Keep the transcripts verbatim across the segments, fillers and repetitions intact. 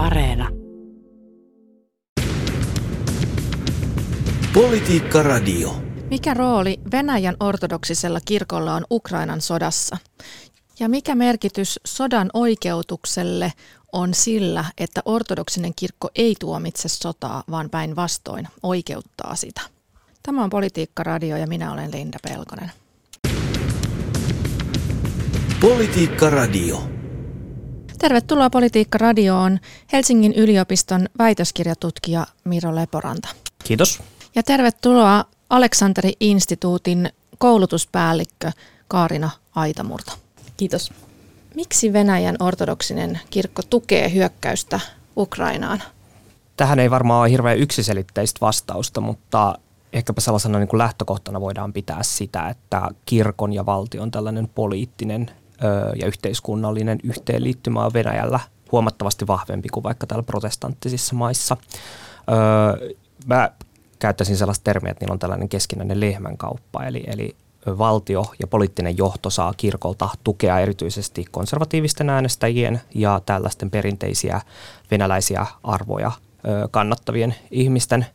Areena. Politiikka Radio. Mikä rooli Venäjän ortodoksisella kirkolla on Ukrainan sodassa? Ja mikä merkitys sodan oikeutukselle on sillä, että ortodoksinen kirkko ei tuomitse sotaa, vaan päinvastoin oikeuttaa sitä? Tämä on Politiikka Radio ja minä olen Linda Pelkonen. Politiikka Radio. Tervetuloa Politiikka Radioon Helsingin yliopiston väitöskirjatutkija Miro Leporanta. Kiitos. Ja tervetuloa Aleksanteri-instituutin koulutuspäällikkö Kaarina Aitamurta. Kiitos. Miksi Venäjän ortodoksinen kirkko tukee hyökkäystä Ukrainaan? Tähän ei varmaan ole hirveän yksiselitteistä vastausta, mutta ehkäpä sellaisena niin kuin lähtökohtana voidaan pitää sitä, että kirkon ja valtion tällainen poliittinen ja yhteiskunnallinen yhteenliittymä on Venäjällä huomattavasti vahvempi kuin vaikka täällä protestanttisissa maissa. Öö, mä käyttäisin sellaista termiä, että niillä on tällainen keskinäinen lehmänkauppa, eli, eli valtio ja poliittinen johto saa kirkolta tukea erityisesti konservatiivisten äänestäjien ja tällaisten perinteisiä venäläisiä arvoja öö, kannattavien ihmisten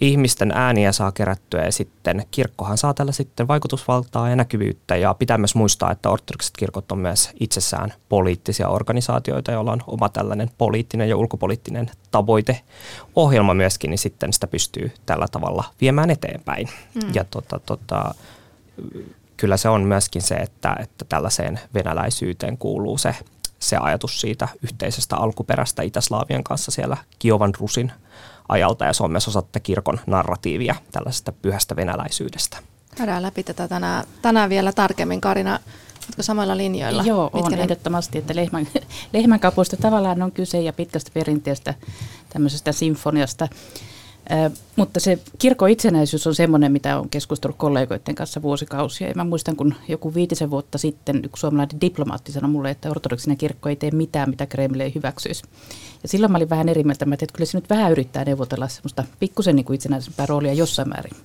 Ihmisten ääniä saa kerättyä ja sitten kirkkohan saa tällä sitten vaikutusvaltaa ja näkyvyyttä. Ja pitää myös muistaa, että ortodokset kirkot on myös itsessään poliittisia organisaatioita, joilla on oma tällainen poliittinen ja ulkopoliittinen tavoiteohjelma myöskin, niin sitten sitä pystyy tällä tavalla viemään eteenpäin. Mm. Ja tota, tota, kyllä se on myöskin se, että, että tällaiseen venäläisyyteen kuuluu se, se ajatus siitä yhteisestä alkuperästä Itä-Slaavien kanssa siellä Kiovan Rusin ajalta, ja se on myös osa tätä kirkon narratiivia tällaisesta pyhästä venäläisyydestä. Käydään läpi tätä tänään, tänään vielä tarkemmin. Kaarina, oletko samoilla linjoilla? Joo, on ne? Ehdottomasti, että lehmän, lehmänkaupoista tavallaan on kyse ja pitkästä perinteestä tämmöisestä sinfoniasta. Äh, mutta se kirkon itsenäisyys on semmoinen, mitä on keskustellut kollegoiden kanssa vuosikausia. Ja mä muistan, kun joku viitisen vuotta sitten yksi suomalainen diplomaatti sanoi mulle, että ortodoksinen kirkko ei tee mitään, mitä Kreml ei hyväksyisi. Ja silloin mä olin vähän eri mieltä, että kyllä se nyt vähän yrittää neuvotella semmoista pikkusen niin kuin itsenäisempää roolia jossain määrin.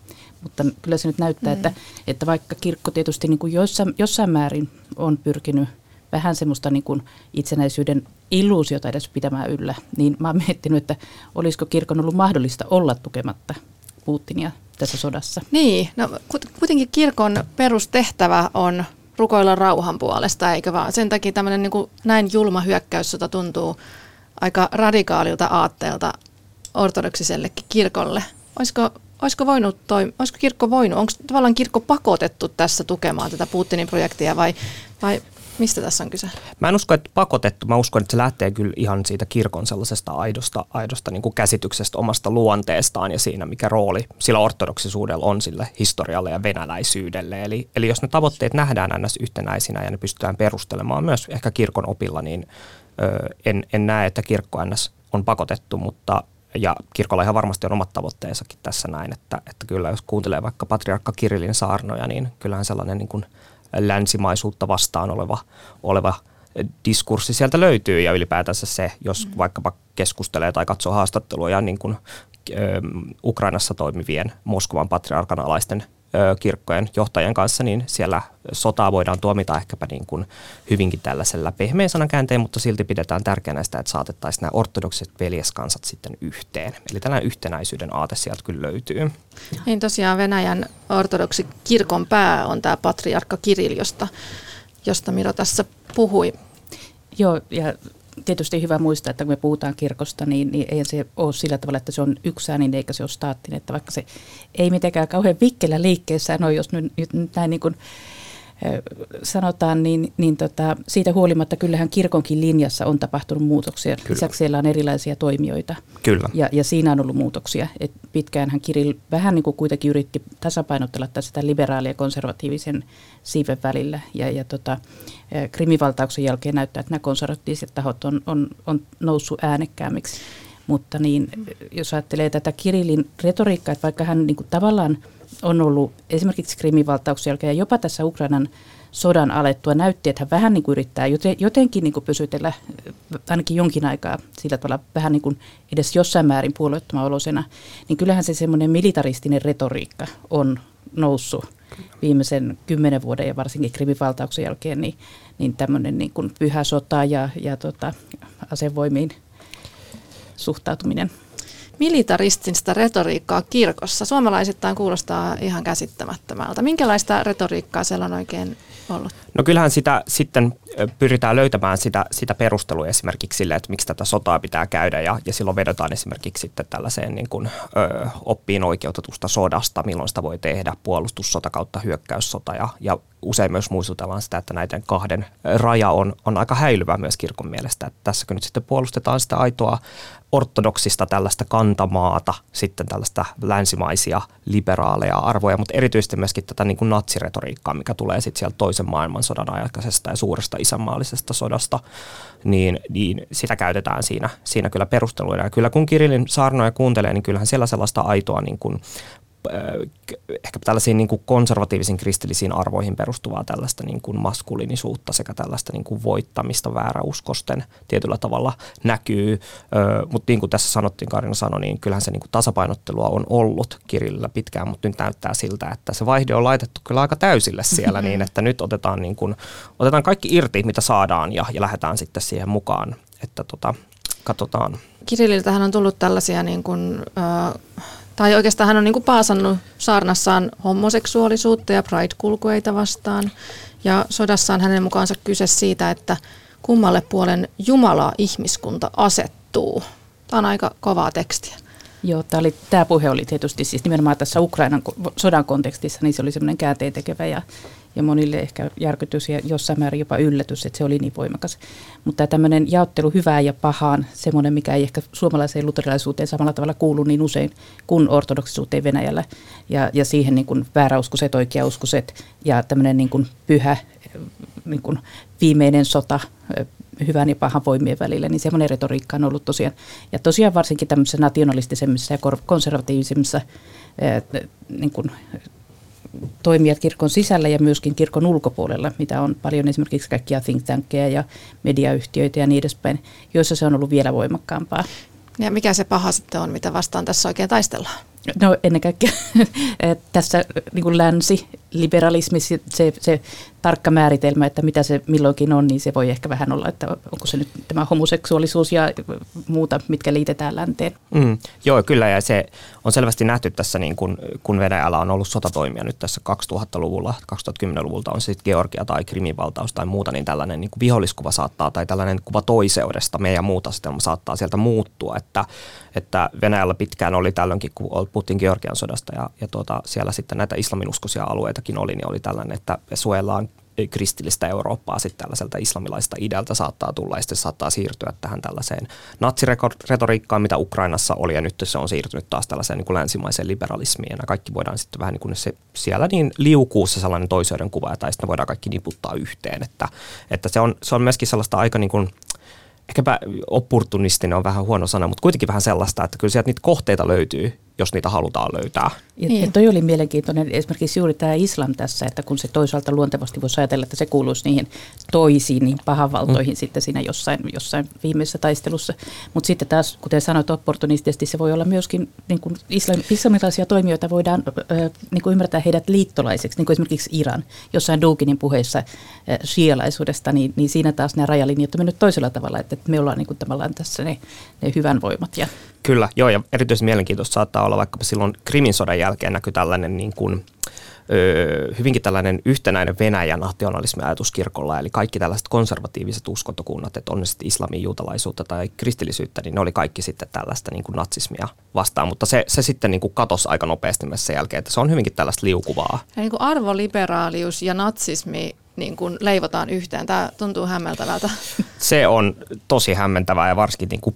Mutta kyllä se nyt näyttää, mm. että, että vaikka kirkko tietysti niin kuin jossain, jossain määrin on pyrkinyt vähän semmoista niin kuin itsenäisyyden illuusiota edes pitämään yllä, niin mä oon miettinyt, että olisiko kirkon ollut mahdollista olla tukematta Putinia tässä sodassa. Niin, no kuitenkin kirkon perustehtävä on rukoilla rauhan puolesta, eikö vaan? Sen takia tämmöinen niin kuin näin julma hyökkäyssota tuntuu aika radikaalilta aatteelta ortodoksisellekin kirkolle. Olisiko, olisiko, voinut toim- olisiko kirkko voinut, onko tavallaan kirkko pakotettu tässä tukemaan tätä Putinin projektia vai... vai mistä tässä on kyse? Mä en usko, että pakotettu. Mä uskon, että se lähtee kyllä ihan siitä kirkon sellaisesta aidosta, aidosta niin kuin käsityksestä omasta luonteestaan ja siinä, mikä rooli sillä ortodoksisuudella on sille historialle ja venäläisyydelle. Eli, eli jos ne tavoitteet nähdään aina yhtenäisinä ja ne pystytään perustelemaan myös ehkä kirkon opilla, niin ö, en, en näe, että kirkko aina on pakotettu, mutta ja kirkolla ihan varmasti on omat tavoitteensakin tässä näin, että, että kyllä jos kuuntelee vaikka patriarkka Kirillin saarnoja, niin kyllähän sellainen niin kuin länsimaisuutta vastaan oleva, oleva diskurssi sieltä löytyy ja ylipäätänsä se, jos vaikkapa keskustelee tai katsoo haastatteluja niin kuin, ö, Ukrainassa toimivien Moskovan patriarkan alaisten ö, kirkkojen johtajien kanssa, niin siellä sotaa voidaan tuomita ehkäpä niin kuin hyvinkin tällaisella pehmeän sanan käänteen, mutta silti pidetään tärkeänä sitä, että saatettaisiin nämä ortodokset veljeskansat sitten yhteen. Eli tällainen yhtenäisyyden aate sieltä kyllä löytyy. Niin tosiaan Venäjän ortodoksi kirkon pää on tämä patriarkka Kirill, josta, josta Miro tässä puhui. Joo, ja tietysti hyvä muistaa, että kun me puhutaan kirkosta, niin, niin ei se ole sillä tavalla, että se on yksäinen eikä se ole staattinen, että vaikka se ei mitenkään kauhean vikkelä liikkeessään ole, jos nyt, nyt, nyt näin niin kuin sanotaan, niin, niin tota, siitä huolimatta kyllähän kirkonkin linjassa on tapahtunut muutoksia. Kyllä. Lisäksi siellä on erilaisia toimijoita. Kyllä. Ja, ja siinä on ollut muutoksia. Et pitkäänhän Kirill vähän niin kuin kuitenkin yritti tasapainotella sitä liberaalia ja konservatiivisen siiven välillä. Ja, ja tota, krimivaltauksen jälkeen näyttää, että nämä konservatiiviset tahot on, on, on noussut äänekkäämmiksi. Mutta niin, jos ajattelee tätä Kirillin retoriikkaa, että vaikka hän niin kuin tavallaan on ollut esimerkiksi krimivaltauksen jälkeen ja jopa tässä Ukrainan sodan alettua näytti, että hän vähän niin kuin yrittää jotenkin niin kuin pysytellä ainakin jonkin aikaa sillä tavalla vähän niin kuin edes jossain määrin puolueettoman olosena, niin kyllähän se semmoinen militaristinen retoriikka on noussut viimeisen kymmenen vuoden ja varsinkin krimivaltauksen jälkeen, niin, niin tämmöinen niin kuin pyhä sota ja, ja tota, asevoimiin suhtautuminen. Militaristista retoriikkaa kirkossa suomalaisittain kuulostaa ihan käsittämättömältä. Minkälaista retoriikkaa siellä on oikein ollut? No kyllähän sitä sitten pyritään löytämään sitä, sitä perustelua esimerkiksi sille, että miksi tätä sotaa pitää käydä ja, ja silloin vedotaan esimerkiksi sitten tällaiseen niin kuin, ö, oppiin oikeutetusta sodasta, milloin sitä voi tehdä, puolustussota kautta hyökkäyssota ja, ja usein myös muistutellaan sitä, että näiden kahden raja on, on aika häilyvä myös kirkon mielestä, että tässäkin nyt sitten puolustetaan sitä aitoa ortodoksista tällaista kantamaata, sitten tällaista länsimaisia liberaaleja arvoja, mutta erityisesti myöskin tätä niin kuin natsiretoriikkaa, mikä tulee sitten sieltä toisen maailmansodan aikaisesta ja suuresta isänmaallisesta sodasta, niin, niin sitä käytetään siinä, siinä kyllä perusteluina. Ja kyllä kun Kirillin saarnoja kuuntelee, niin kyllähän siellä sellaista aitoa niin kuin ehkä tällaisiin niin kuin konservatiivisiin kristillisiin arvoihin perustuvaa tällaista niin kuin maskuliinisuutta sekä tällaista niin kuin voittamista vääräuskosten tietyllä tavalla näkyy. Mutta niin kuin tässä sanottiin, Kaarina sanoi, niin kyllähän se niin kuin tasapainottelua on ollut Kirillillä pitkään, mutta nyt näyttää siltä, että se vaihde on laitettu kyllä aika täysille siellä niin, että nyt otetaan, niin kuin, otetaan kaikki irti, mitä saadaan ja, ja lähdetään sitten siihen mukaan, että tota, katsotaan. Kirilliltähän on tullut tällaisia niin kuin, äh, Tai oikeastaan hän on niin kuin paasannut saarnassaan homoseksuaalisuutta ja pride-kulkueita vastaan. Ja sodassa on hänen mukaansa kyse siitä, että kummalle puolen Jumala ihmiskunta asettuu. Tämä on aika kovaa tekstiä. Joo, tämä, oli, tämä puhe oli tietysti siis nimenomaan tässä Ukrainan sodan kontekstissa, niin se oli semmoinen käänteentekevä ja, ja monille ehkä järkytys ja jossain määrin jopa yllätys, että se oli niin voimakas. Mutta tämmöinen jaottelu hyvään ja pahaan, semmoinen mikä ei ehkä suomalaiseen luterilaisuuteen samalla tavalla kuulu niin usein kuin ortodoksisuuteen Venäjällä ja, ja siihen niin kuin vääräuskoiset, oikeauskuset ja tämmöinen niin kuin pyhä niin kuin viimeinen sota hyvän ja pahan voimien välillä, niin semmoinen retoriikka on ollut tosiaan. Ja tosiaan varsinkin tämmöisessä nationalistisemmissa ja konservatiivisemmissa ää, niin kuin, toimijat kirkon sisällä ja myöskin kirkon ulkopuolella, mitä on paljon esimerkiksi kaikkia think tankkeja ja mediayhtiöitä ja niin edespäin, joissa se on ollut vielä voimakkaampaa. Ja mikä se paha sitten on, mitä vastaan tässä oikein taistellaan? No ennen kaikkea tässä niin kuin länsiliberalismi, se, se tarkka määritelmä, että mitä se milloinkin on, niin se voi ehkä vähän olla, että onko se nyt tämä homoseksuaalisuus ja muuta, mitkä liitetään länteen. Mm, joo, kyllä ja se on selvästi nähty tässä, niin kun, kun Venäjällä on ollut sotatoimia nyt tässä kaksituhattaluvulla, kaksituhattakymmenluvulta on sitten Georgia tai Krimin valtaus tai muuta, niin tällainen niin kuin viholliskuva saattaa tai tällainen kuva toiseudesta, meidän muut asetelma saattaa sieltä muuttua, että, että Venäjällä pitkään oli tällöinkin, kun puhuttiin Georgian sodasta ja, ja tuota, siellä sitten näitä islaminuskoisia alueitakin oli, niin oli tällainen, että suojellaan kristillistä Eurooppaa sitten tällaiselta islamilaista idealta saattaa tulla ja sitten saattaa siirtyä tähän tällaiseen natsiretoriikkaan, mitä Ukrainassa oli ja nyt se on siirtynyt taas tällaiseen niin kuin länsimaiseen liberalismiin ja kaikki voidaan sitten vähän niin kuin se siellä niin liukuu se sellainen toiseuden kuva tai sitten voidaan kaikki niputtaa yhteen, että, että se, on, se on myöskin sellaista aika niin kuin ehkäpä opportunistinen on vähän huono sana, mutta kuitenkin vähän sellaista, että kyllä sieltä niitä kohteita löytyy, jos niitä halutaan löytää. Ja toi oli mielenkiintoinen esimerkiksi juuri tämä islam tässä, että kun se toisaalta luontevasti voisi ajatella, että se kuuluisi niihin toisiin, niin pahanvaltoihin mm. sitten siinä jossain, jossain viimeisessä taistelussa. Mutta sitten taas, kuten sanoit, opportunistisesti se voi olla myöskin, niin kuin islam, islamilaisia toimijoita voidaan äh, niin kuin ymmärtää heidät liittolaiseksi, niin kuin esimerkiksi Iran, jossain Duginin puheissa äh, shialaisuudesta, niin, niin siinä taas nämä rajalinjat on mennyt toisella tavalla, että me ollaan niin kuin tavallaan tässä ne, ne hyvän voimat. Ja kyllä, joo, ja erityisen mielenkiintoista saattaa olla vaikkapa silloin Krimin sodan jälkeen näkyy tällainen niin kuin, ö, hyvinkin tällainen yhtenäinen Venäjän nationalismiajatus kirkolla, eli kaikki tällaiset konservatiiviset uskontokunnat, että on ne sitten islamin, juutalaisuutta tai kristillisyyttä, niin ne oli kaikki sitten tällaista niin kuin natsismia vastaan, mutta se, se sitten niin kuin katosi aika nopeasti myös sen jälkeen, että se on hyvinkin tällaista liukuvaa. Ja niin kuin arvoliberaalius ja natsismi niin kuin leivotaan yhteen, tämä tuntuu hämmentävältä. Se on tosi hämmentävää ja varsinkin niin kuin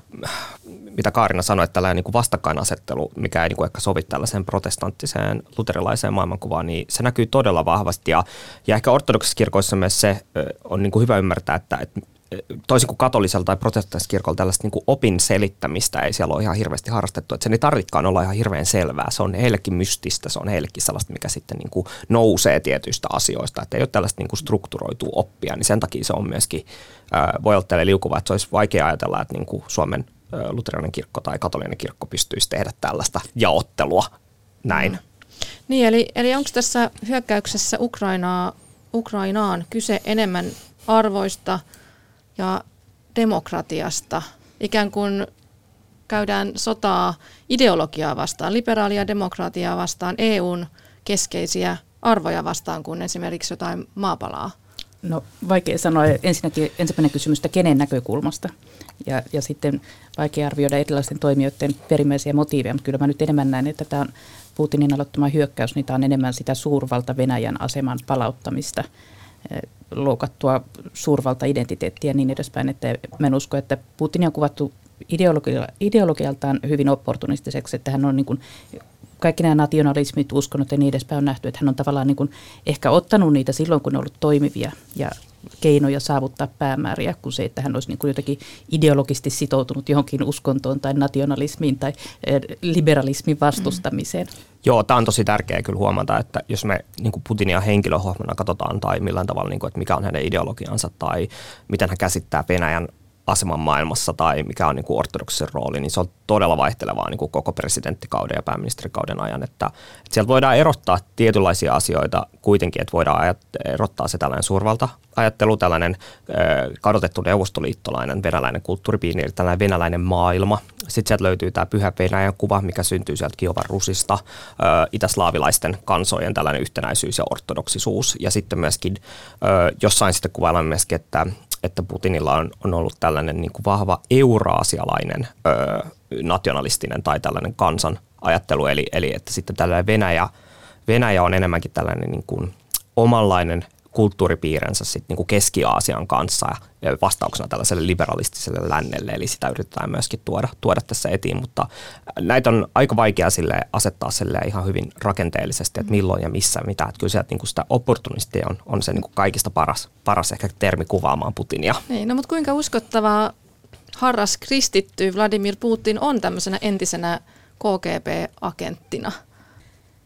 mitä Kaarina sanoi, että tällainen vastakkainasettelu, mikä ei ehkä sovi tällaiseen protestanttiseen luterilaiseen maailmankuvaan, niin se näkyy todella vahvasti. Ja, ja ehkä ortodoksisissa kirkoissa myös se on niin kuin hyvä ymmärtää, että, että toisin kuin katolisella tai protestanttisella kirkolla tällaista niin kuin opin selittämistä ei siellä ole ihan hirveästi harrastettu. Että sen ei tarvitsekaan olla ihan hirveän selvää. Se on heillekin mystistä, se on heillekin sellaista, mikä sitten niin kuin nousee tietyistä asioista. Että ei ole tällaista niin kuin strukturoitua oppia, niin sen takia se on myöskin, voi olla teille liukuvaa, että se olisi vaikea ajatella, että niin kuin Suomen luterilainen kirkko tai katolinen kirkko pystyisi tehdä tällaista jaottelua näin. Mm. Niin, eli, eli onko tässä hyökkäyksessä Ukrainaa, Ukrainaan kyse enemmän arvoista ja demokratiasta, ikään kuin käydään sotaa ideologiaa vastaan, liberaalia demokratiaa vastaan, E U:n keskeisiä arvoja vastaan, kun esimerkiksi jotain maapalaa? No vaikea sanoa. Ensinnäkin ensimmäinen kysymys, että kenen näkökulmasta? Ja, ja sitten vaikea arvioida erilaisten toimijoiden perimmäisiä motiiveja, mutta kyllä mä nyt enemmän näen, että tämä on Putinin aloittama hyökkäys, niin tämä on enemmän sitä suurvalta Venäjän aseman palauttamista, loukattua suurvalta-identiteettiä ja niin edespäin, että mä en usko, että Putinia on kuvattu ideologia, ideologialtaan hyvin opportunistiseksi, että hän on niin kuin kaikki nämä nationalismit, uskonnot ja niin edespäin on nähty, että hän on tavallaan niin kuin ehkä ottanut niitä silloin, kun ne on ollut toimivia ja keinoja saavuttaa päämääriä, kuin se, että hän olisi niin kuin jotenkin ideologisesti sitoutunut johonkin uskontoon tai nationalismiin tai liberalismin vastustamiseen. Mm. Joo, tämä on tosi tärkeää kyllä huomata, että jos me niin kuin Putinia henkilöhahmona katsotaan tai millään tavalla, niin kuin, että mikä on hänen ideologiansa tai miten hän käsittää Venäjän aseman maailmassa tai mikä on niin kuin ortodoksen rooli, niin se on todella vaihtelevaa niin kuin koko presidenttikauden ja pääministerikauden ajan. Että, että sieltä voidaan erottaa tietynlaisia asioita kuitenkin, että voidaan ajat, erottaa se tällainen suurvalta-ajattelu, tällainen ö, kadotettu neuvostoliittolainen, venäläinen kulttuuripiiri, tällainen venäläinen maailma. Sitten sieltä löytyy tämä pyhä Venäjän kuva, mikä syntyy sieltä Kiovan rusista, ö, itäslaavilaisten kansojen tällainen yhtenäisyys ja ortodoksisuus. Ja sitten myöskin ö, jossain sitten kuvaillaan myöskin, että että Putinilla on, on ollut tällainen niin kuin vahva euraasialainen öö, nationalistinen tai tällainen kansan ajattelu, eli, eli että sitten tällainen Venäjä, Venäjä on enemmänkin tällainen niin kuin omanlainen kulttuuripiirensä sitten niin kuin Keski-Aasian kanssa ja vastauksena tällaiselle liberalistiselle lännelle, eli sitä yritetään myöskin tuoda, tuoda tässä etiin, mutta näitä on aika vaikea sille asettaa sille ihan hyvin rakenteellisesti, että milloin ja missä mitä, että kyllä sieltä niin kuin sitä opportunistia on, on se niin kuin kaikista paras, paras ehkä termi kuvaamaan Putinia. Niin, no mutta kuinka uskottavaa harras kristitty Vladimir Putin on tämmöisenä entisenä K G B-agenttina?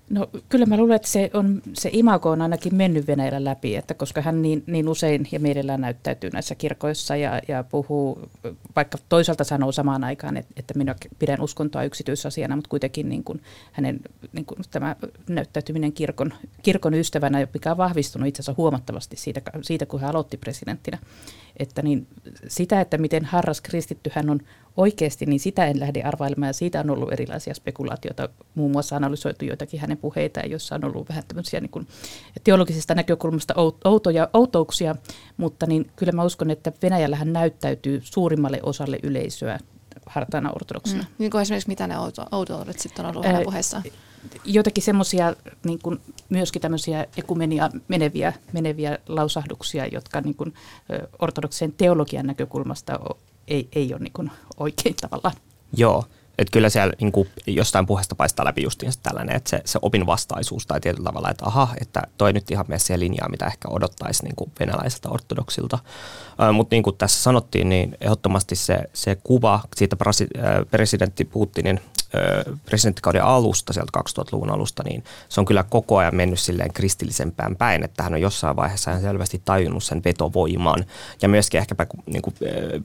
No kyllä mä luulen, että se, on, se imago on ainakin mennyt Venäjällä läpi, että koska hän niin, niin usein ja mielellään näyttäytyy näissä kirkoissa ja, ja puhuu, vaikka toisaalta sanoo samaan aikaan, että, että minä pidän uskontoa yksityisasiana, mutta kuitenkin niin kuin hänen niin kuin tämä näyttäytyminen kirkon, kirkon ystävänä, mikä on vahvistunut itse asiassa huomattavasti siitä, siitä kun hän aloitti presidenttinä, että niin sitä, että miten harras kristitty hän on oikeasti, niin sitä en lähde arvailemaan ja siitä on ollut erilaisia spekulaatioita, muun muassa analysoitu joitakin hänen puheitaan, joissa on ollut vähän tämmöisiä niin kuin teologisesta näkökulmasta outoja, outouksia, mutta niin kyllä mä uskon, että Venäjällähän näyttäytyy suurimmalle osalle yleisöä hartaana ortodoksina. Mm. Niin kuin esimerkiksi mitä ne outoudet sitten on ollut hänen puheessaan? Jotakin semmoisia niin kuin myöskin tämmöisiä ekumenia meneviä, meneviä lausahduksia, jotka niin kuin ortodoksisen teologian näkökulmasta ei, ei ole niin kuin oikein tavallaan. Joo, että kyllä siellä niin kuin jostain puheesta paistaa läpi justiin tällainen, että se, se opinvastaisuus tai tietyllä tavalla, että aha, että toi nyt ihan mene siihen linjaan, mitä ehkä odottaisi niin kuin venäläiseltä ortodoksilta. Äh, mutta niin kuin tässä sanottiin, niin ehdottomasti se, se kuva siitä presidentti Putinin presidenttikauden alusta, sieltä kaksituhattaluvun alusta, niin se on kyllä koko ajan mennyt silleen kristillisempään päin, että hän on jossain vaiheessa hän selvästi tajunnut sen vetovoiman. Ja myöskin ehkäpä niin kuin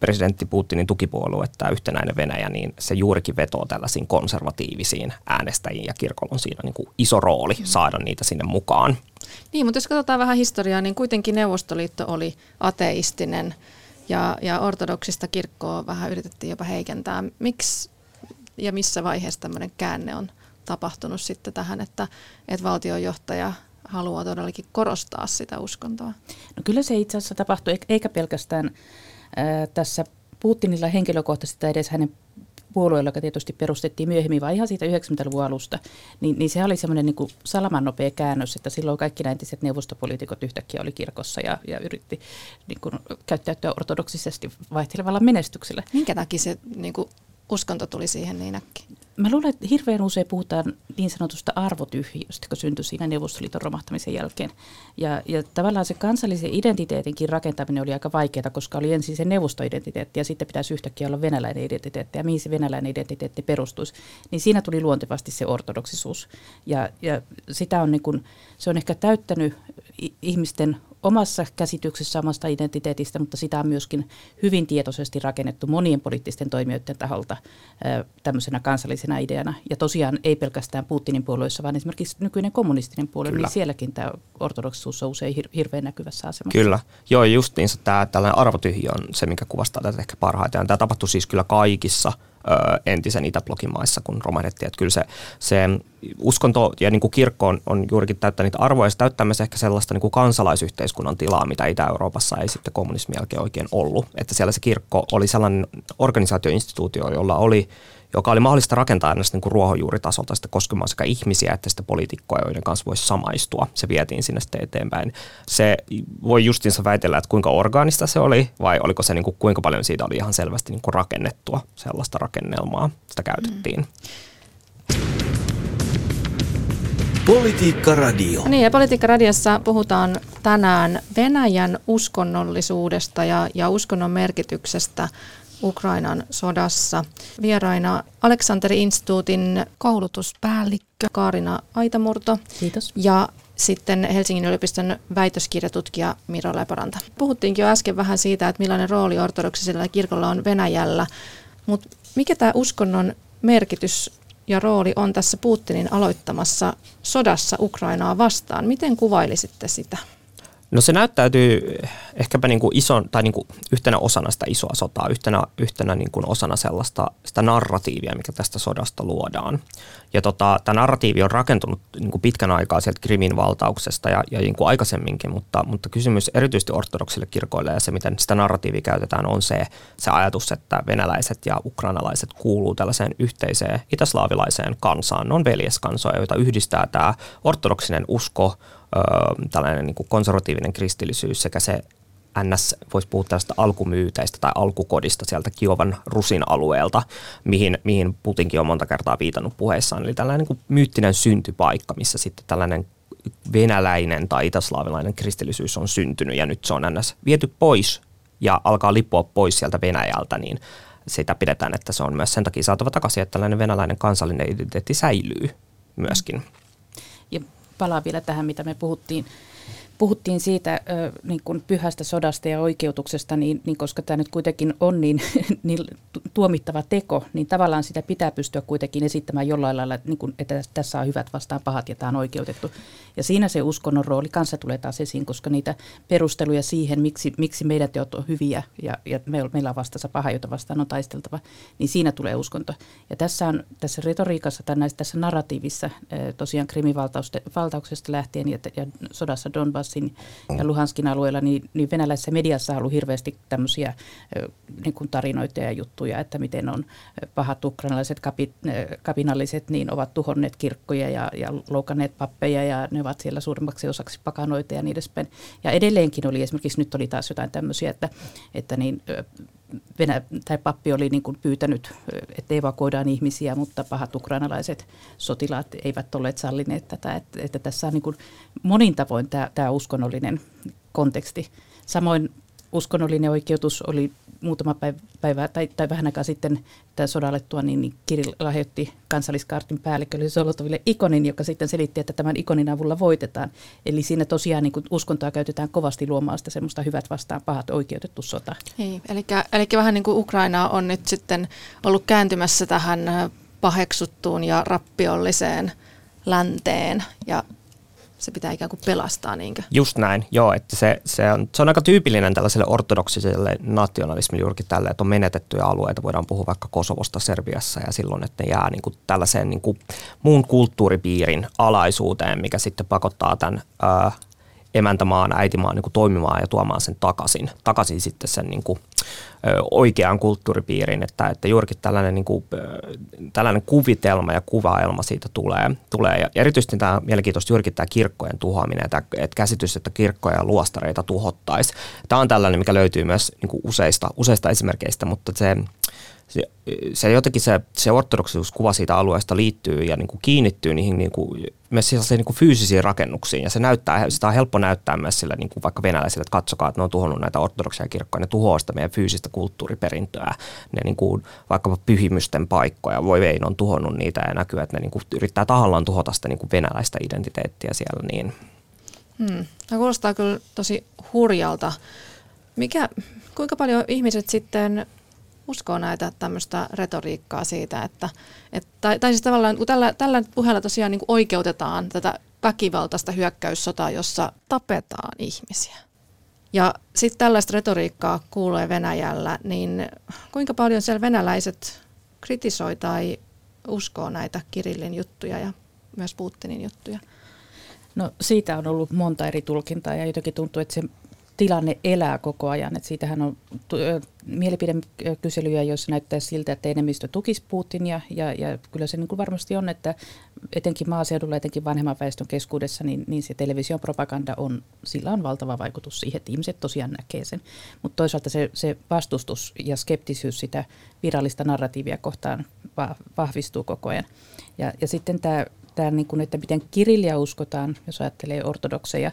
presidentti Putinin tukipuolue, tämä yhtenäinen Venäjä, niin se juurikin vetoo tällaisiin konservatiivisiin äänestäjiin, ja kirkolla on siinä niin kuin iso rooli saada niitä sinne mukaan. Niin, mutta jos katsotaan vähän historiaa, niin kuitenkin Neuvostoliitto oli ateistinen, ja, ja ortodoksista kirkkoa vähän yritettiin jopa heikentää. Miksi? Ja missä vaiheessa tämmöinen käänne on tapahtunut sitten tähän, että, että valtionjohtaja haluaa todellakin korostaa sitä uskontoa? No kyllä se itse asiassa tapahtui, eikä pelkästään ää, tässä Putinilla henkilökohtaisesti tai edes hänen puolueella, joka tietysti perustettiin myöhemmin, vaan ihan siitä yhdeksänkymmentäluvun alusta, niin, niin se oli semmoinen niin kuin salamannopea käännös, että silloin kaikki nämä entiset neuvostopoliitikot yhtäkkiä oli kirkossa ja, ja yritti niin kuin käyttäytyä ortodoksisesti vaihtelevalla menestyksellä. Minkä takia se niin kuin uskonto tuli siihen niin äkkiä? Mä luulen, että hirveän usein puhutaan niin sanotusta arvotyhjiöstä, joka syntyi siinä Neuvostoliiton romahtamisen jälkeen. Ja, ja tavallaan se kansallisen identiteetinkin rakentaminen oli aika vaikeaa, koska oli ensin se neuvostoidentiteetti ja sitten pitäisi yhtäkkiä olla venäläinen identiteetti ja mihin se venäläinen identiteetti perustuisi. Niin siinä tuli luontevasti se ortodoksisuus. Ja, ja sitä on niin kun, se on ehkä täyttänyt ihmisten omassa käsityksessä omasta identiteetistä, mutta sitä on myöskin hyvin tietoisesti rakennettu monien poliittisten toimijoiden taholta tämmöisenä kansallisena ideana. Ja tosiaan ei pelkästään Putinin puolueissa, vaan esimerkiksi nykyinen kommunistinen puolue, niin sielläkin tämä ortodoksisuus on usein hir- hirveän näkyvässä asemassa. Kyllä. Joo, justiinsa tämä tällainen arvotyhjiö on se, mikä kuvastaa tätä ehkä parhaiten. Tämä tapahtui siis kyllä kaikissa entisen Itä-blokimaissa, kun romahdettiin. Että kyllä se, se uskonto ja niin kuin kirkko on, on juurikin täyttänyt niitä arvoja, ja se täyttää myös ehkä sellaista niin kuin kansalaisyhteiskunnan tilaa, mitä Itä-Euroopassa ei sitten kommunismin jälkeen oikein ollut. Että siellä se kirkko oli sellainen organisaatioinstituutio, jolla oli, joka oli mahdollista rakentaa aina niin kuin ruohonjuuritasolta sitten koskemaan sekä ihmisiä että sitten poliitikkoja, joiden kanssa voisi samaistua. Se vietiin sinne sitten eteenpäin. Se voi justiinsa väitellä, että kuinka orgaanista se oli, vai oliko se niin kuin, kuinka paljon siitä oli ihan selvästi niin kuin rakennettua sellaista rakennelmaa, sitä käytettiin. Politiikka radio. Niin, ja Politiikka radiossa puhutaan tänään Venäjän uskonnollisuudesta ja, ja uskonnon merkityksestä Ukrainan sodassa. Vieraina Aleksanteri-instituutin koulutuspäällikkö Kaarina Aitamurta. Kiitos. Ja sitten Helsingin yliopiston väitöskirjatutkija Miro Leporanta. Puhuttiinkin jo äsken vähän siitä, että millainen rooli ortodoksisella kirkolla on Venäjällä, mutta mikä tämä uskonnon merkitys ja rooli on tässä Putinin aloittamassa sodassa Ukrainaa vastaan? Miten kuvailisitte sitä? No se näyttäytyy ehkäpä niin kuin ison, tai niin kuin yhtenä osana sitä isoa sotaa, yhtenä, yhtenä niin kuin osana sellaista sitä narratiivia, mikä tästä sodasta luodaan. Ja tota, tämä narratiivi on rakentunut niin kuin pitkän aikaa sieltä Krimin valtauksesta ja, ja niin kuin aikaisemminkin, mutta, mutta kysymys erityisesti ortodoksille kirkoille ja se, miten sitä narratiivia käytetään, on se, se ajatus, että venäläiset ja ukrainalaiset kuuluu tällaiseen yhteiseen itäslaavilaiseen kansaan. Ne on veljeskansoja, joita yhdistää tämä ortodoksinen usko, tällainen niin kuin konservatiivinen kristillisyys sekä se ns. Voisi puhua tällaista alkumyyteistä tai alkukodista sieltä Kiovan Rusin alueelta, mihin, mihin Putinkin on monta kertaa viitannut puheissaan. Eli tällainen niin kuin myyttinen syntypaikka, missä sitten tällainen venäläinen tai itäslaavilainen kristillisyys on syntynyt ja nyt se on ns. Viety pois ja alkaa lipua pois sieltä Venäjältä, niin sitä pidetään, että se on myös sen takia saatava takaisin, että tällainen venäläinen kansallinen identiteetti säilyy myöskin. Ja palaan vielä tähän, mitä me puhuttiin, puhuttiin siitä niin kuin pyhästä sodasta ja oikeutuksesta, niin, niin koska tämä nyt kuitenkin on niin, niin tuomittava teko, niin tavallaan sitä pitää pystyä kuitenkin esittämään jollain lailla, niin kuin, että tässä on hyvät vastaan pahat ja tämä on oikeutettu. Ja siinä se uskonnon rooli kanssa tulee taas esiin, koska niitä perusteluja siihen, miksi, miksi meidän teot on hyviä ja, ja meillä on vastassa paha, jota vastaan on taisteltava, niin siinä tulee uskonto. Ja tässä, on, tässä retoriikassa tai näissä, tässä narratiivissa tosiaan Krimin valtauksesta lähtien ja, ja sodassa Donbassin ja Luhanskin alueella, niin, niin venäläisessä mediassa on ollut hirveästi tämmöisiä niin kuin tarinoita ja juttuja, että miten on pahat ukrainalaiset kapi, kapinalliset, niin ovat tuhonneet kirkkoja ja, ja loukanneet pappeja ja ne ovat siellä suurimmaksi osaksi pakanoita ja niin edespäin. Ja edelleenkin oli, esimerkiksi nyt oli taas jotain tämmöisiä, että, että niin, Venä- tai pappi oli niin kuin pyytänyt, että evakuoidaan ihmisiä, mutta pahat ukrainalaiset sotilaat eivät olleet sallineet tätä. Että, että tässä on niin kuin monin tavoin tämä, tämä uskonnollinen konteksti. Samoin uskonnollinen oikeutus oli muutama päivä tai, tai vähän aikaa sitten tämän sodan alettua, niin Kirill lahjoitti kansalliskaartin päällikölle Solotoville ikonin, joka sitten selitti, että tämän ikonin avulla voitetaan. Eli siinä tosiaan niin kuin uskontoa käytetään kovasti luomaan sitä semmoista hyvät vastaan pahat oikeutettu sota. Niin, eli, eli vähän niin kuin Ukraina on nyt sitten ollut kääntymässä tähän paheksuttuun ja rappiolliseen länteen ja se pitää ikään kuin pelastaa, niinkö? Just näin, joo. Että se, se, on, se on aika tyypillinen tällaiselle ortodoksiselle nationalismille juurikin tälle, että on menetettyjä alueita. Voidaan puhua vaikka Kosovosta Serbiassa ja silloin, että ne jää niin kuin tällaiseen niin kuin muun kulttuuripiirin alaisuuteen, mikä sitten pakottaa tämän ää, emäntämaan, äitimaan niin kuin toimimaan ja tuomaan sen takaisin. Takaisin sitten sen niin kuin oikeaan kulttuuripiiriin, että, että juurikin tällainen, niin kuin, tällainen kuvitelma ja kuvaelma siitä tulee. tulee. Ja erityisesti tämä mielenkiintoista juurikin tämä kirkkojen tuhoaminen, tämä, että käsitys, että kirkkoja ja luostareita tuhottaisi. Tämä on tällainen, mikä löytyy myös niin kuin useista, useista esimerkkeistä, mutta se, se, se jotenkin se, se ortodoksisuuskuva siitä alueesta liittyy ja niin kuin kiinnittyy niihin niin kuin, myös sellaisiin niin kuin fyysisiin rakennuksiin. Ja se näyttää, sitä on helppo näyttää myös sillä niin kuin vaikka venäläisille, että katsokaa, että ne on tuhonnut näitä ortodoksia kirkkoja, ne tuhoaa sitä meidän fyysistä kulttuuriperintöä, ne niin kuin vaikkapa pyhimysten paikkoja, voi vein on tuhonnut niitä ja näkyy, että ne niin kuin yrittää tahallaan tuhota sitä niin kuin venäläistä identiteettiä siellä. Niin. Hmm. Tämä kuulostaa kyllä tosi hurjalta. Mikä, kuinka paljon ihmiset sitten uskoo näitä tämmöistä retoriikkaa siitä, että, että tai, tai siis tavallaan kun tällä, tällä puheella tosiaan niin kuin oikeutetaan tätä väkivaltaista hyökkäyssotaa, jossa tapetaan ihmisiä. Ja sitten tällaista retoriikkaa kuulee Venäjällä, niin kuinka paljon siellä venäläiset kritisoi tai uskoo näitä Kirillin juttuja ja myös Putinin juttuja? No siitä on ollut monta eri tulkintaa ja jotenkin tuntuu, että se tilanne elää koko ajan. Et siitähän on tu- mielipidekyselyjä, joissa näyttää siltä, että enemmistö tukisi Putinia ja, ja kyllä se niin kuin varmasti on, että etenkin maaseudulla, etenkin vanhemman väestön keskuudessa, niin, niin se television propaganda on, sillä on valtava vaikutus siihen, että ihmiset tosiaan näkee sen. Mutta toisaalta se, se vastustus ja skeptisyys sitä virallista narratiivia kohtaan va- vahvistuu koko ajan. Ja, ja sitten tämä, tää niin kuin, että miten Kirillia uskotaan, jos ajattelee ortodokseja,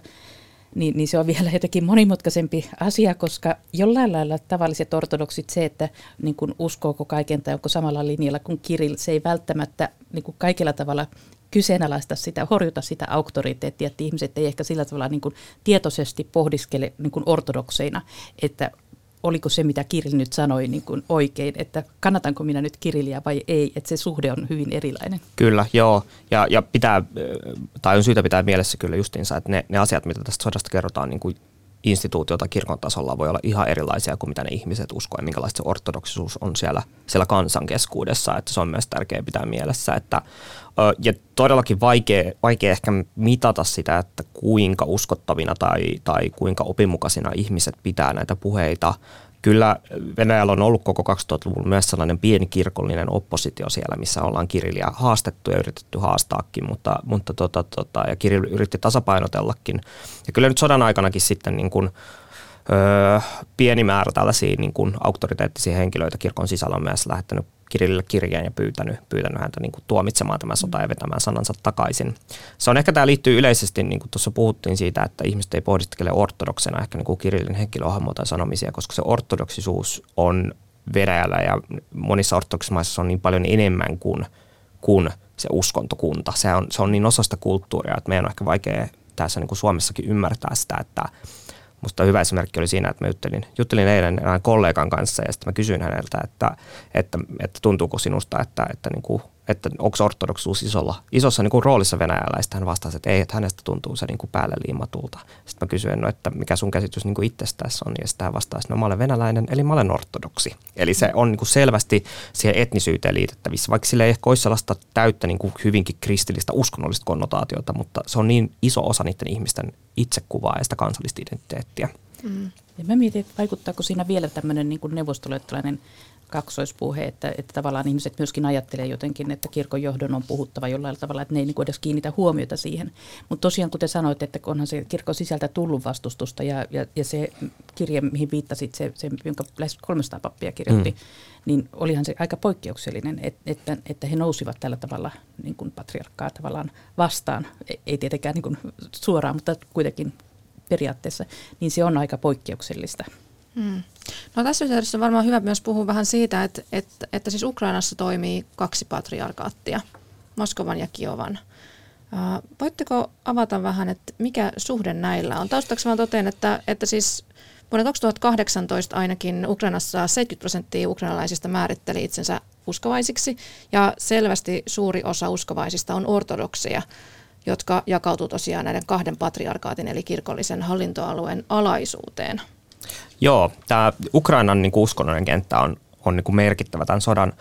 Niin, niin se on vielä jotenkin monimutkaisempi asia, koska jollain lailla tavalliset ortodoksit se, että niin kuin uskooko kaiken tai onko samalla linjalla kuin Kirill, se ei välttämättä niin kuin kaikilla tavalla kyseenalaista sitä, horjuta sitä auktoriteettia, että ihmiset ei ehkä sillä tavalla niin kuin tietoisesti pohdiskele niin kuin ortodokseina, että oliko se, mitä Kirill nyt sanoi, niin kuin oikein, että kannatanko minä nyt Kirillia vai ei, että se suhde on hyvin erilainen. Kyllä, joo, ja, ja pitää, tai on syytä pitää mielessä kyllä justiinsa, että ne, ne asiat, mitä tästä sodasta kerrotaan niin kuin instituutiota kirkon tasolla, voi olla ihan erilaisia kuin mitä ne ihmiset uskoo, ja minkälaista se ortodoksisuus on siellä, siellä kansan keskuudessa, että se on myös tärkeää pitää mielessä, että ja todellakin vaikea, vaikea ehkä mitata sitä, että kuinka uskottavina tai, tai kuinka opinmukaisina ihmiset pitää näitä puheita. Kyllä Venäjällä on ollut koko kaksituhattaluvulla myös sellainen pieni kirkollinen oppositio siellä, missä ollaan Kirillia haastettu ja yritetty haastaakin, mutta, mutta tota, tota, ja Kirill yritti tasapainotellakin. Ja kyllä nyt sodan aikanakin sitten niin kuin, öö, pieni määrä tällaisia niin kuin auktoriteettisia henkilöitä kirkon sisällä on myös lähettänyt Kirillille kirjeen ja pyytänyt, pyytänyt häntä niin kuin tuomitsemaan tämän sotaa ja vetämään sanansa takaisin. Se on ehkä, tämä liittyy yleisesti, niin kuin tuossa puhuttiin siitä, että ihmiset ei pohdiskele ortodoksena ehkä niin kuin Kirillin henkilöhahmoa tai sanomisia, koska se ortodoksisuus on Venäjällä ja monissa ortodoksimaissa on niin paljon enemmän kuin, kuin se uskontokunta. Se on, se on niin osa sitä kulttuuria, että meidän on ehkä vaikea tässä niin kuin Suomessakin ymmärtää sitä, että musta hyvä esimerkki oli siinä, että mä juttelin, juttelin eilen erään kollegan kanssa ja sitten mä kysyin häneltä, että, että, että tuntuuko sinusta, että, että, että, että onko ortodoksuus isolla, isossa niin kuin roolissa Venäjällä. Ja sitten hän vastasi, että ei, että hänestä tuntuu se niin kuin päälle liimatulta. Sitten mä kysyin, no, että mikä sun käsitys niin kuin itsestäsi on, ja sitten hän vastasi, että no, mä olen venäläinen, eli mä olen ortodoksi. Eli se on niin kuin selvästi siihen etnisyyteen liitettävissä, vaikka sillä ei ehkä olisi sellaista täyttä niin kuin hyvinkin kristillistä uskonnollista konnotaatiota, mutta se on niin iso osa niiden ihmisten itsekuvaa ja sitä kansallista identiteettiä. Mm. Ja mä mietin, että vaikuttaako siinä vielä tämmöinen niin kuin neuvostoliittolainen kaksoispuhe, että, että tavallaan ihmiset myöskin ajattelee jotenkin, että kirkon johdon on puhuttava jollain tavalla, että ne ei niin kuin edes kiinnitä huomiota siihen. Mutta tosiaan, kuten sanoit, että onhan se kirkon sisältä tullut vastustusta ja, ja, ja se kirje, mihin viittasit, se, se jonka lähes kolmesataa pappia kirjoitti, mm. niin olihan se aika poikkeuksellinen, et, että, että he nousivat tällä tavalla niin kuin patriarkkaa tavallaan vastaan, ei tietenkään niin kuin suoraan, mutta kuitenkin periaatteessa, niin se on aika poikkeuksellista. Hmm. No tässä yhteydessä on varmaan hyvä myös puhua vähän siitä, että, että, että siis Ukrainassa toimii kaksi patriarkaattia, Moskovan ja Kiovan. Uh, voitteko avata vähän, että mikä suhde näillä on? Taustaksi vaan toteen, että, että siis vuonna kaksituhattakahdeksantoista ainakin Ukrainassa seitsemänkymmentä prosenttia ukrainalaisista määritteli itsensä uskovaisiksi, ja selvästi suuri osa uskovaisista on ortodokseja, jotka jakautuu tosiaan näiden kahden patriarkaatin eli kirkollisen hallintoalueen alaisuuteen. Joo, tämä Ukrainan niin kuin uskonnollinen kenttä on, on niin kuin merkittävä tämän sodan,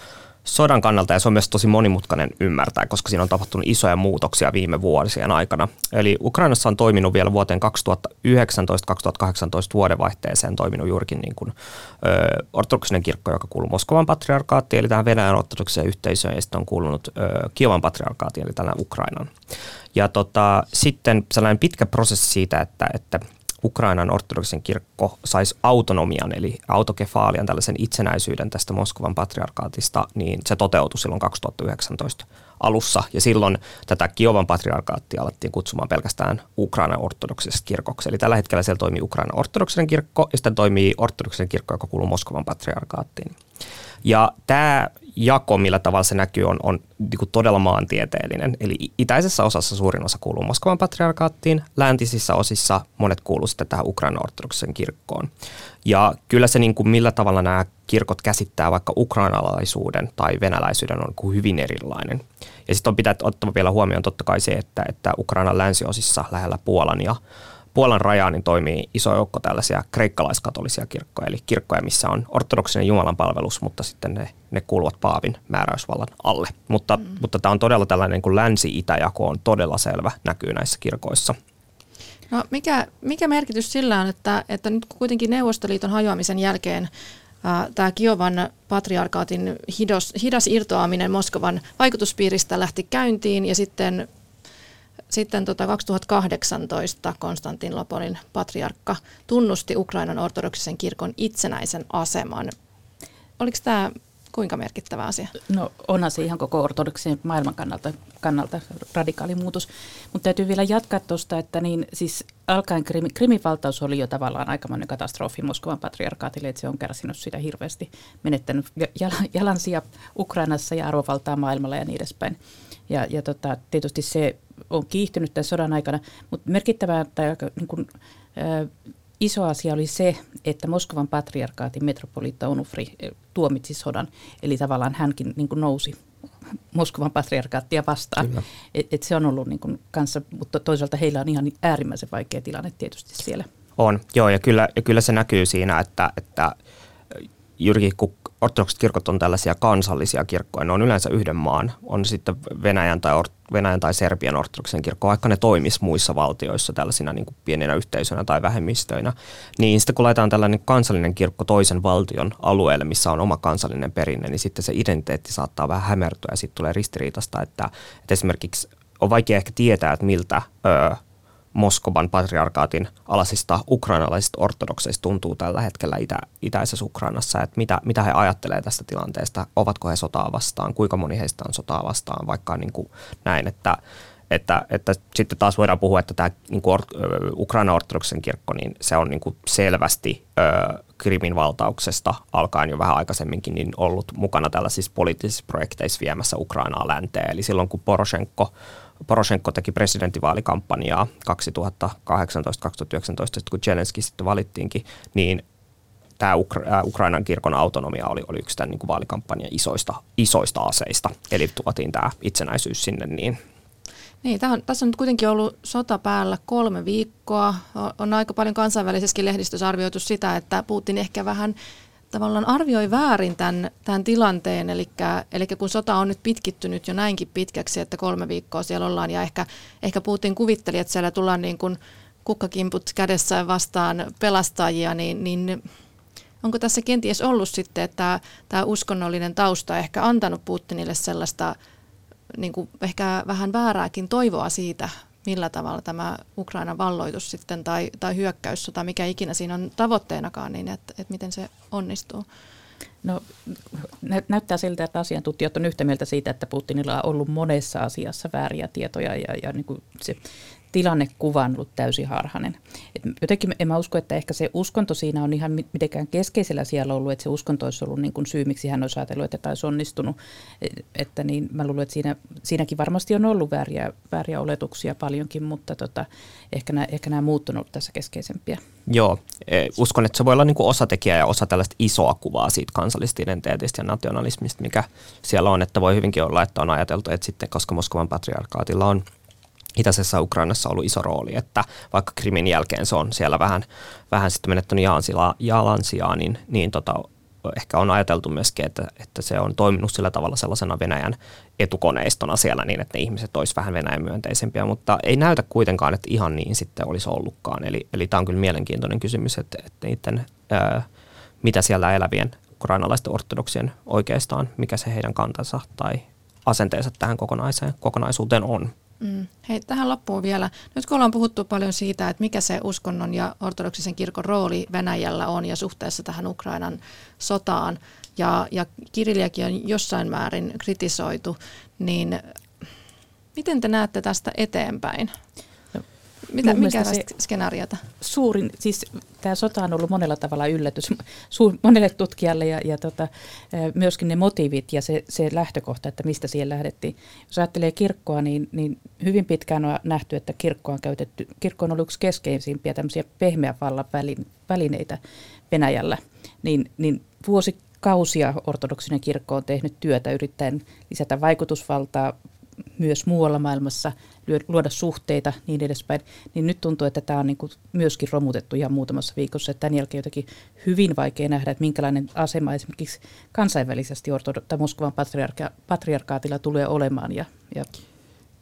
sodan kannalta, ja se on myös tosi monimutkainen ymmärtää, koska siinä on tapahtunut isoja muutoksia viime vuosien aikana. Eli Ukrainassa on toiminut vielä vuoteen kaksituhattayhdeksäntoista kaksituhattakahdeksantoista vuodenvaihteeseen toiminut juurikin niin kuin, ö, ortodoksinen kirkko, joka kuuluu Moskovan patriarkaattiin, eli tähän Venäjän ortodoksiseen yhteisöön, ja sitten on kuulunut ö, Kiovan patriarkaattiin, eli tällä Ukrainan. Ja tota, sitten sellainen pitkä prosessi siitä, että, että Ukrainan ortodoksinen kirkko saisi autonomian, eli autokefaalian, tällaisen itsenäisyyden tästä Moskovan patriarkaatista, niin se toteutui silloin kaksituhattayhdeksäntoista alussa. Ja silloin tätä Kiovan patriarkaattia alettiin kutsumaan pelkästään Ukrainan ortodoksisessa kirkoksi. Eli tällä hetkellä siellä toimii Ukrainan ortodoksinen kirkko, ja sitten toimii ortodoksinen kirkko, joka kuuluu Moskovan patriarkaattiin. Ja tämä jako, millä tavalla se näkyy, on, on niin kuin todella maantieteellinen. Eli itäisessä osassa suurin osa kuuluu Moskovan patriarkaattiin, läntisissä osissa monet kuuluu sitten tähän Ukrainan ortodoksisen kirkkoon. Ja kyllä se, niin kuin millä tavalla nämä kirkot käsittää vaikka ukrainalaisuuden tai venäläisyyden, on hyvin erilainen. Ja sitten on pitää ottaa vielä huomioon totta kai se, että, että Ukrainan länsiosissa lähellä Puolan ja Puolan rajaa niin toimii iso joukko tällaisia kreikkalaiskatolisia kirkkoja, eli kirkkoja, missä on ortodoksinen jumalanpalvelus, mutta sitten ne, ne kuuluvat paavin määräysvallan alle. Mutta, mm. mutta tämä on todella tällainen niin kuin länsi-itäjako on todella selvä, näkyy näissä kirkoissa. No, mikä, mikä merkitys sillä on, että, että nyt kuitenkin Neuvostoliiton hajoamisen jälkeen tämä Kiovan patriarkaatin hidos, hidas irtoaminen Moskovan vaikutuspiiristä lähti käyntiin ja sitten, sitten tota kaksituhattakahdeksantoista Konstantin Loporin patriarkka tunnusti Ukrainan ortodoksisen kirkon itsenäisen aseman. Oliko tämä kuinka merkittävä asia? No onhan se ihan koko ortodoksisen maailman kannalta, kannalta radikaali muutos. Mutta täytyy vielä jatkaa tuosta, että niin siis alkaen Krimin, Krimin valtaus oli jo tavallaan aikamoinen katastrofi Moskovan patriarkaatille, että se on kärsinyt sitä hirveästi, menettänyt jalansija Ukrainassa ja arvovaltaa maailmalla ja niin edespäin. Ja, ja tota, tietysti se on kiihtynyt tämän sodan aikana, mutta merkittävää tai niin kuin, äh, iso asia oli se, että Moskovan patriarkaatin metropoliitta Onufri tuomitsi sodan, eli tavallaan hänkin niin kuin nousi Moskovan patriarkaattia vastaan. Et, et se on ollut niin kuin kanssa, mutta toisaalta heillä on ihan äärimmäisen vaikea tilanne tietysti siellä. On, joo, ja kyllä, ja kyllä se näkyy siinä, että, että Jyrki, kun ortodokset kirkot on tällaisia kansallisia kirkkoja, ne on yleensä yhden maan, on sitten Venäjän tai, or- Venäjän tai Serbian ortodoksen kirkko, vaikka ne toimis muissa valtioissa tällaisina niin kuin pieninä yhteisöinä tai vähemmistöinä, niin sitten kun laitetaan tällainen kansallinen kirkko toisen valtion alueelle, missä on oma kansallinen perinne, niin sitten se identiteetti saattaa vähän hämärtyä ja sitten tulee ristiriitasta, että, että esimerkiksi on vaikea ehkä tietää, että miltä öö, Moskovan patriarkaatin alaisista ukrainalaisista ortodokseista tuntuu tällä hetkellä itä, itäisessä Ukrainassa, että mitä, mitä he ajattelee tästä tilanteesta, ovatko he sotaa vastaan, kuinka moni heistä on sotaa vastaan, vaikka niin kuin näin, että, että, että sitten taas voidaan puhua, että tämä niin kuin or, Ukrainan ortodoksen kirkko, niin se on niin kuin selvästi ö, Krimin valtauksesta alkaen jo vähän aikaisemminkin niin ollut mukana tällaisissa poliittisissa projekteissa viemässä Ukrainaa länteen, eli silloin kun Poroshenko Poroshenko teki presidentinvaalikampanjaa kaksituhattakahdeksantoista kaksituhattayhdeksäntoista, kun Zelenski sitten valittiinkin, niin tämä Ukra- Ukrainan kirkon autonomia oli, oli yksi tämän niin kuin vaalikampanjan isoista, isoista aseista. Eli tuotiin tämä itsenäisyys sinne. Niin. Niin, on, tässä on nyt kuitenkin ollut sota päällä kolme viikkoa. On, on aika paljon kansainvälisessäkin lehdistössä arvioitu sitä, että Putin ehkä vähän tavallaan arvioi väärin tämän, tämän tilanteen, eli, eli kun sota on nyt pitkittynyt jo näinkin pitkäksi, että kolme viikkoa siellä ollaan, ja ehkä, ehkä Putin kuvitteli, että siellä tullaan niin kuin kukkakimput kädessään vastaan pelastajia, niin, niin onko tässä kenties ollut sitten, että tämä, tämä uskonnollinen tausta ehkä antanut Putinille sellaista niin kuin ehkä vähän väärääkin toivoa siitä, millä tavalla tämä Ukrainan valloitus sitten tai, tai hyökkäyssota, mikä ikinä siinä on tavoitteenakaan, niin että et miten se onnistuu? No nä- näyttää siltä, että asiantuntijat on yhtä mieltä siitä, että Putinilla on ollut monessa asiassa vääriä tietoja ja, ja niin kuin se tilannekuva on ollut täysin harhainen. Et jotenkin en mä usko, että ehkä se uskonto siinä on ihan mitenkään keskeisellä siellä ollut, että se uskonto olisi ollut niin kuin syy, miksi hän olisi ajatellut, että tämä olisi onnistunut. Että niin, mä luulen, että siinä, siinäkin varmasti on ollut vääriä, vääriä oletuksia paljonkin, mutta tota, ehkä, nämä, ehkä nämä muut on ollut tässä keskeisempiä. Joo, uskon, että se voi olla niin kuin osatekijä ja osa tällaista isoa kuvaa siitä kansallisesta identiteetistä ja nationalismista, mikä siellä on. Että voi hyvinkin olla, että on ajateltu, että sitten, koska Moskovan patriarkaatilla on itäisessä Ukrainassa on ollut iso rooli, että vaikka Krimin jälkeen se on siellä vähän, vähän sitten menettänyt jalansijaa, niin, niin tota, ehkä on ajateltu myöskin, että, että se on toiminut sillä tavalla sellaisena Venäjän etukoneistona siellä niin, että ne ihmiset olisivat vähän Venäjän myönteisempiä, mutta ei näytä kuitenkaan, että ihan niin sitten olisi ollutkaan. Eli, eli tämä on kyllä mielenkiintoinen kysymys, että, että niiden, ää, mitä siellä elävien ukrainalaisten ortodoksien oikeastaan, mikä se heidän kantansa tai asenteensa tähän kokonaisuuteen on. Mm. Hei, tähän loppuun vielä. Nyt kun ollaan puhuttu paljon siitä, että mikä se uskonnon ja ortodoksisen kirkon rooli Venäjällä on ja suhteessa tähän Ukrainan sotaan, ja, ja Kirilliäkin on jossain määrin kritisoitu, niin miten te näette tästä eteenpäin? Mitä, mikä skenaariota? Suurin, siis tämä sota on ollut monella tavalla yllätys suur, monelle tutkijalle ja, ja tota, myöskin ne motiivit ja se, se lähtökohta, että mistä siihen lähdettiin. Jos ajattelee kirkkoa, niin, niin hyvin pitkään on nähty, että kirkko on, käytetty, kirkko on ollut yksi keskeisimpiä tämmöisiä pehmeän vallan välineitä Venäjällä, niin, niin vuosikausia ortodoksinen kirkko on tehnyt työtä yrittäen lisätä vaikutusvaltaa myös muualla maailmassa, luoda suhteita niin edespäin, niin nyt tuntuu, että tämä on niin kuin myöskin romutettu ihan muutamassa viikossa. Että tämän jälkeen jotenkin hyvin vaikea nähdä, että minkälainen asema esimerkiksi kansainvälisesti ortodo- tai Moskovan patriarka- patriarkaatilla tulee olemaan. Ja, ja.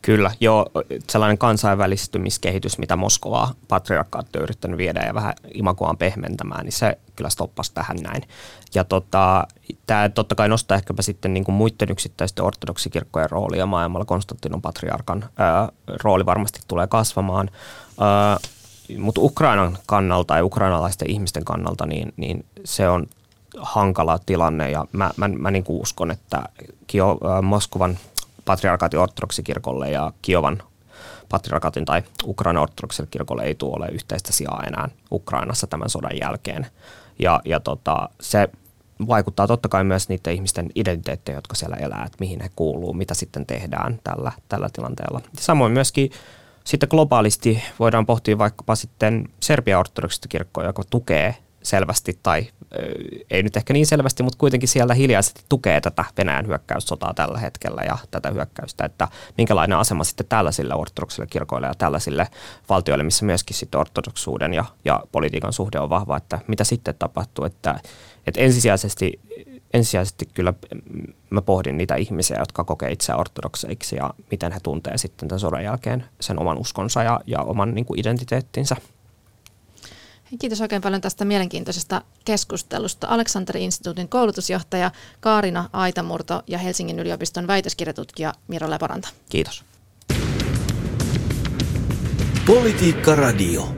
Kyllä, joo, sellainen kansainvälistymiskehitys, mitä Moskovaa patriarkaatti on yrittänyt viedä ja vähän imagoaan pehmentämään, niin se kyllä stoppasi tähän näin. Ja tota, tämä totta kai nostaa ehkäpä sitten niin kuin muiden yksittäisten ortodoksikirkkojen roolia maailmalla. Konstantinon patriarkan ää, rooli varmasti tulee kasvamaan, ää, mutta Ukrainan kannalta ja ukrainalaisten ihmisten kannalta niin, niin se on hankala tilanne ja mä, mä, mä niin kuin uskon, että Kio, ää, Moskovan patriarkaatin ortodoksikirkolle ja Kiovan patriarkaatin tai Ukrainan ortodoksiselle kirkolle ei tule ole yhteistä sijaa enää Ukrainassa tämän sodan jälkeen. Ja, ja tota, se vaikuttaa totta kai myös niiden ihmisten identiteetteihin, jotka siellä elää, että mihin he kuuluu, mitä sitten tehdään tällä, tällä tilanteella. Ja samoin myöskin sitten globaalisti voidaan pohtia vaikkapa sitten Serbian ortodoksista kirkkoa, joka tukee selvästi tai ei nyt ehkä niin selvästi, mutta kuitenkin siellä hiljaisesti tukee tätä Venäjän hyökkäyssotaa tällä hetkellä ja tätä hyökkäystä, että minkälainen asema sitten tällaisille ortodoksille kirkoille ja tällaisille valtioille, missä myöskin sitten ortodoksuuden ja, ja politiikan suhde on vahva, että mitä sitten tapahtuu, että, että ensisijaisesti, ensisijaisesti kyllä mä pohdin niitä ihmisiä, jotka kokee itseään ortodokseiksi ja miten he tuntee sitten tämän sodan jälkeen sen oman uskonsa ja, ja oman niin kuin identiteettinsä. Kiitos oikein paljon tästä mielenkiintoisesta keskustelusta. Aleksanteri-instituutin koulutusjohtaja Kaarina Aitamurta ja Helsingin yliopiston väitöskirjatutkija Miro Leporanta. Kiitos. Politiikka Radio.